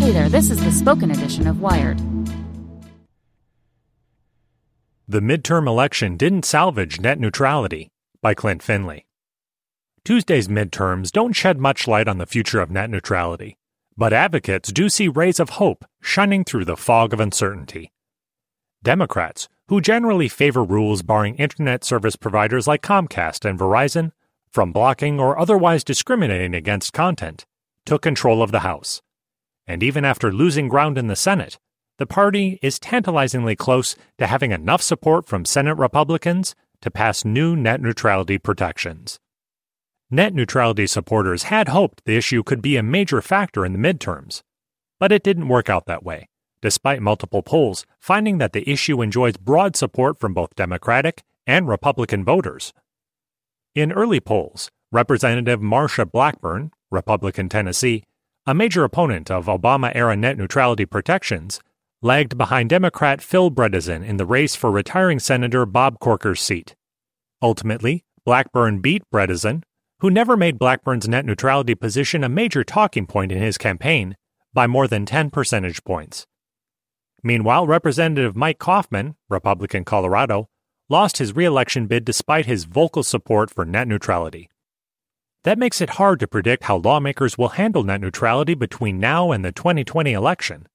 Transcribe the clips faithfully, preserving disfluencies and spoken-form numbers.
Hey there, this is the spoken edition of Wired. The midterm election didn't salvage net neutrality, by Clint Finley. Tuesday's midterms don't shed much light on the future of net neutrality, but advocates do see rays of hope shining through the fog of uncertainty. Democrats, who generally favor rules barring internet service providers like Comcast and Verizon from blocking or otherwise discriminating against content, took control of the House. And even after losing ground in the Senate, the party is tantalizingly close to having enough support from Senate Republicans to pass new net neutrality protections. Net neutrality supporters had hoped the issue could be a major factor in the midterms, but it didn't work out that way, despite multiple polls finding that the issue enjoys broad support from both Democratic and Republican voters. In early polls, Representative Marsha Blackburn, Republican Tennessee, a major opponent of Obama-era net neutrality protections, lagged behind Democrat Phil Bredesen in the race for retiring Senator Bob Corker's seat. Ultimately, Blackburn beat Bredesen, who never made Blackburn's net neutrality position a major talking point in his campaign, by more than ten percentage points. Meanwhile, Representative Mike Kaufman, Republican Colorado, lost his re-election bid despite his vocal support for net neutrality. That makes it hard to predict how lawmakers will handle net neutrality between now and the twenty twenty election.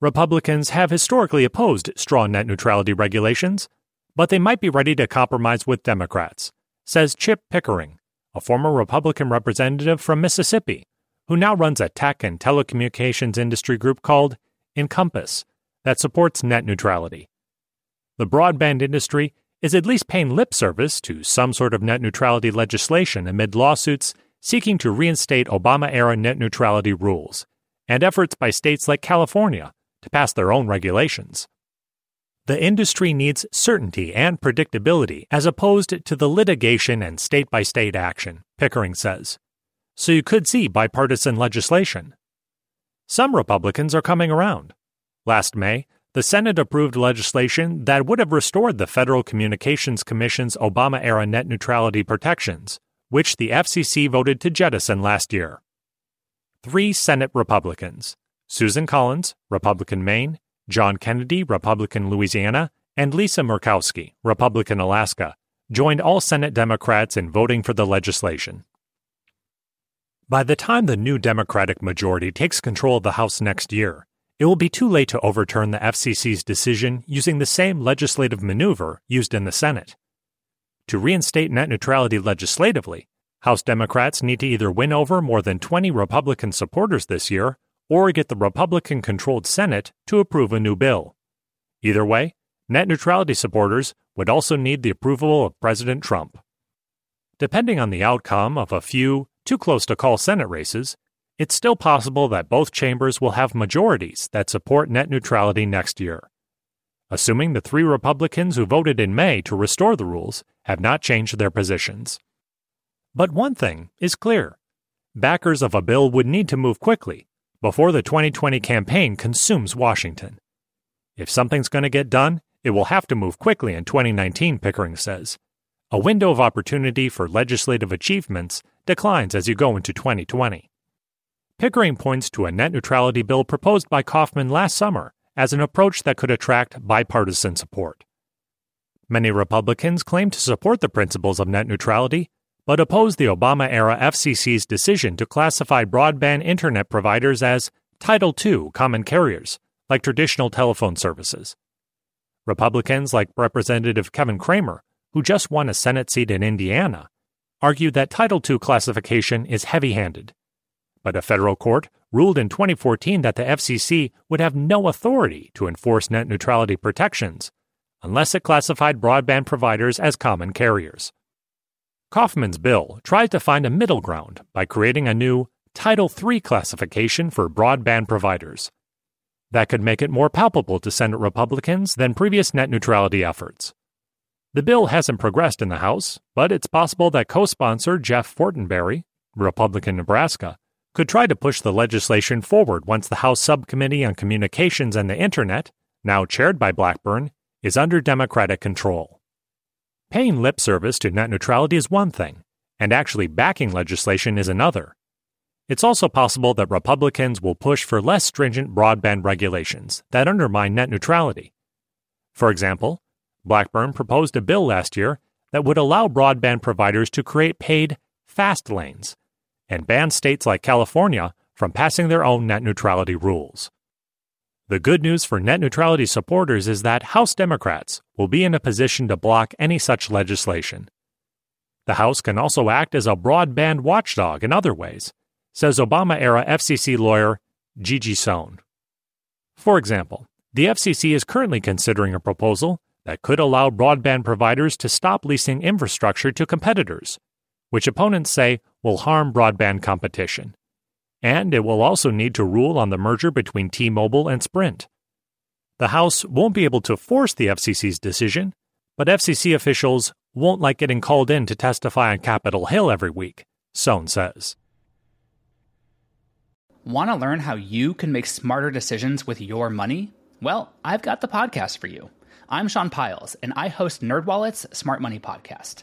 Republicans have historically opposed straw net neutrality regulations, but they might be ready to compromise with Democrats, says Chip Pickering, a former Republican representative from Mississippi, who now runs a tech and telecommunications industry group called Encompass that supports net neutrality. The broadband industry is at least paying lip service to some sort of net neutrality legislation amid lawsuits seeking to reinstate Obama-era net neutrality rules and efforts by states like California to pass their own regulations. The industry needs certainty and predictability as opposed to the litigation and state-by-state action, Pickering says. So you could see bipartisan legislation. Some Republicans are coming around. Last May, the Senate approved legislation that would have restored the Federal Communications Commission's Obama-era net neutrality protections, which the F C C voted to jettison last year. Three Senate Republicans, Susan Collins, Republican Maine, John Kennedy, Republican Louisiana, and Lisa Murkowski, Republican Alaska, joined all Senate Democrats in voting for the legislation. By the time the new Democratic majority takes control of the House next year, it will be too late to overturn the F C C's decision using the same legislative maneuver used in the Senate. To reinstate net neutrality legislatively, House Democrats need to either win over more than twenty Republican supporters this year or get the Republican-controlled Senate to approve a new bill. Either way, net neutrality supporters would also need the approval of President Trump. Depending on the outcome of a few too-close-to-call Senate races, it's still possible that both chambers will have majorities that support net neutrality next year. Assuming the three Republicans who voted in May to restore the rules have not changed their positions. But one thing is clear. Backers of a bill would need to move quickly before the twenty twenty campaign consumes Washington. If something's going to get done, it will have to move quickly in twenty nineteen, Pickering says. A window of opportunity for legislative achievements declines as you go into twenty twenty. Pickering points to a net neutrality bill proposed by Kaufman last summer as an approach that could attract bipartisan support. Many Republicans claim to support the principles of net neutrality, but oppose the Obama-era F C C's decision to classify broadband internet providers as Title two common carriers, like traditional telephone services. Republicans like Representative Kevin Kramer, who just won a Senate seat in Indiana, argued that Title two classification is heavy-handed. But a federal court ruled in twenty fourteen that the F C C would have no authority to enforce net neutrality protections unless it classified broadband providers as common carriers. Kaufman's bill tried to find a middle ground by creating a new Title three classification for broadband providers. That could make it more palpable to Senate Republicans than previous net neutrality efforts. The bill hasn't progressed in the House, but it's possible that co-sponsor Jeff Fortenberry, Republican Nebraska, could try to push the legislation forward once the House Subcommittee on Communications and the Internet, now chaired by Blackburn, is under Democratic control. Paying lip service to net neutrality is one thing, and actually backing legislation is another. It's also possible that Republicans will push for less stringent broadband regulations that undermine net neutrality. For example, Blackburn proposed a bill last year that would allow broadband providers to create paid fast lanes and ban states like California from passing their own net neutrality rules. The good news for net neutrality supporters is that House Democrats will be in a position to block any such legislation. The House can also act as a broadband watchdog in other ways, says Obama-era F C C lawyer Gigi Sohn. For example, the F C C is currently considering a proposal that could allow broadband providers to stop leasing infrastructure to competitors, which opponents say will harm broadband competition. And it will also need to rule on the merger between T-Mobile and Sprint. The House won't be able to force the F C C's decision, but F C C officials won't like getting called in to testify on Capitol Hill every week, Sohn says. Want to learn how you can make smarter decisions with your money? Well, I've got the podcast for you. I'm Sean Pyles, and I host NerdWallet's Smart Money Podcast.